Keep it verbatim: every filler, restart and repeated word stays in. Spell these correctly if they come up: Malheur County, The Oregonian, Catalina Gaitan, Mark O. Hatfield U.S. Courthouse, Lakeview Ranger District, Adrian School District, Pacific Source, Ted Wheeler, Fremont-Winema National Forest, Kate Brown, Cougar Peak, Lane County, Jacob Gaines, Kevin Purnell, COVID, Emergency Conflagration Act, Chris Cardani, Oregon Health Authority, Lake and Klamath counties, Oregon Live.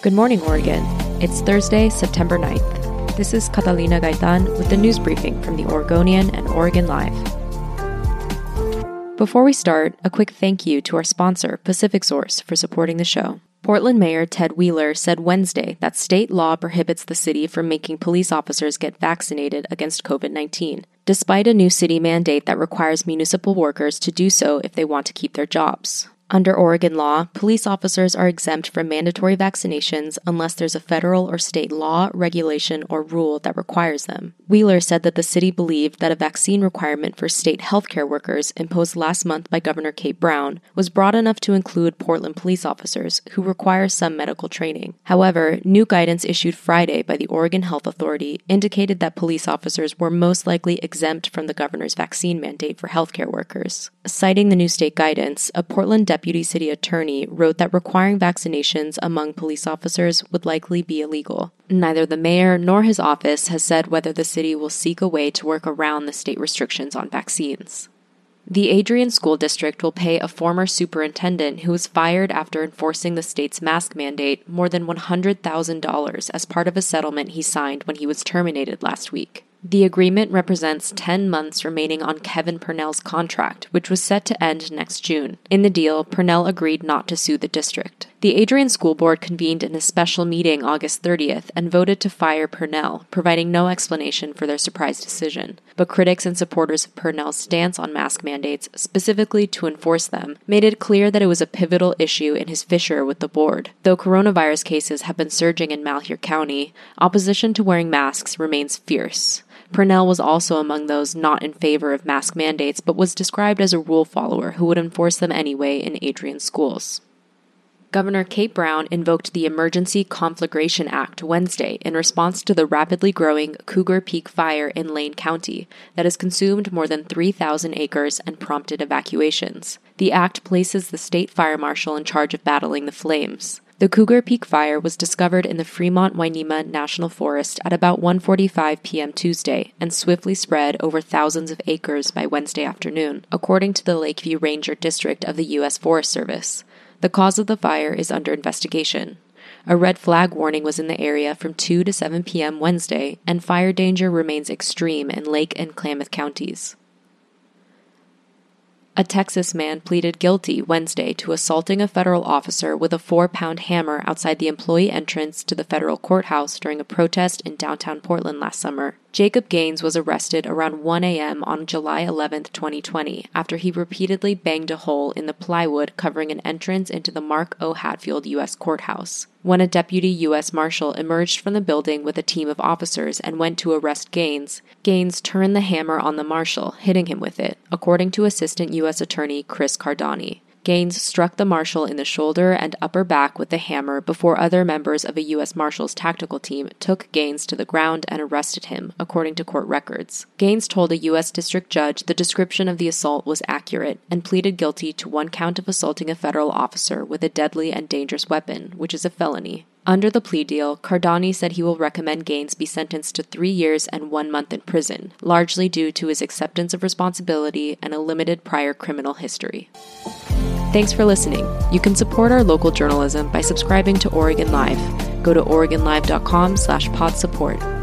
Good morning, Oregon. It's Thursday, September ninth. This is Catalina Gaitan with the news briefing from The Oregonian and Oregon Live. Before we start, a quick thank you to our sponsor, Pacific Source, for supporting the show. Portland Mayor Ted Wheeler said Wednesday that state law prohibits the city from making police officers get vaccinated against COVID nineteen, despite a new city mandate that requires municipal workers to do so if they want to keep their jobs. Under Oregon law, police officers are exempt from mandatory vaccinations unless there's a federal or state law, regulation, or rule that requires them. Wheeler said that the city believed that a vaccine requirement for state healthcare workers imposed last month by Governor Kate Brown was broad enough to include Portland police officers who require some medical training. However, new guidance issued Friday by the Oregon Health Authority indicated that police officers were most likely exempt from the governor's vaccine mandate for healthcare workers. Citing the new state guidance, a Portland deputy Deputy City Attorney wrote that requiring vaccinations among police officers would likely be illegal. Neither the mayor nor his office has said whether the city will seek a way to work around the state restrictions on vaccines. The Adrian School District will pay a former superintendent who was fired after enforcing the state's mask mandate more than one hundred thousand dollars as part of a settlement he signed when he was terminated last week. The agreement represents ten months remaining on Kevin Purnell's contract, which was set to end next June. In the deal, Purnell agreed not to sue the district. The Adrian School Board convened in a special meeting August thirtieth and voted to fire Purnell, providing no explanation for their surprise decision. But critics and supporters of Purnell's stance on mask mandates, specifically to enforce them, made it clear that it was a pivotal issue in his fissure with the board. Though coronavirus cases have been surging in Malheur County, opposition to wearing masks remains fierce. Purnell was also among those not in favor of mask mandates, but was described as a rule follower who would enforce them anyway in Adrian schools. Governor Kate Brown invoked the Emergency Conflagration Act Wednesday in response to the rapidly growing Cougar Peak fire in Lane County that has consumed more than three thousand acres and prompted evacuations. The act places the state fire marshal in charge of battling the flames. The Cougar Peak fire was discovered in the Fremont-Winema National Forest at about one forty-five p.m. Tuesday and swiftly spread over thousands of acres by Wednesday afternoon, according to the Lakeview Ranger District of the U S Forest Service. The cause of the fire is under investigation. A red flag warning was in the area from two to seven p.m. Wednesday, and fire danger remains extreme in Lake and Klamath counties. A Texas man pleaded guilty Wednesday to assaulting a federal officer with a four-pound hammer outside the employee entrance to the federal courthouse during a protest in downtown Portland last summer. Jacob Gaines was arrested around one a.m. on July eleventh, twenty twenty, after he repeatedly banged a hole in the plywood covering an entrance into the Mark O. Hatfield U S Courthouse. When a deputy U S Marshal emerged from the building with a team of officers and went to arrest Gaines, Gaines turned the hammer on the marshal, hitting him with it, according to Assistant U S Attorney Chris Cardani. Gaines struck the marshal in the shoulder and upper back with the hammer before other members of a U S Marshal's tactical team took Gaines to the ground and arrested him, according to court records. Gaines told a U S district judge the description of the assault was accurate and pleaded guilty to one count of assaulting a federal officer with a deadly and dangerous weapon, which is a felony. Under the plea deal, Cardani said he will recommend Gaines be sentenced to three years and one month in prison, largely due to his acceptance of responsibility and a limited prior criminal history. Thanks for listening. You can support our local journalism by subscribing to Oregon Live. Go to oregon live dot com slash pod support.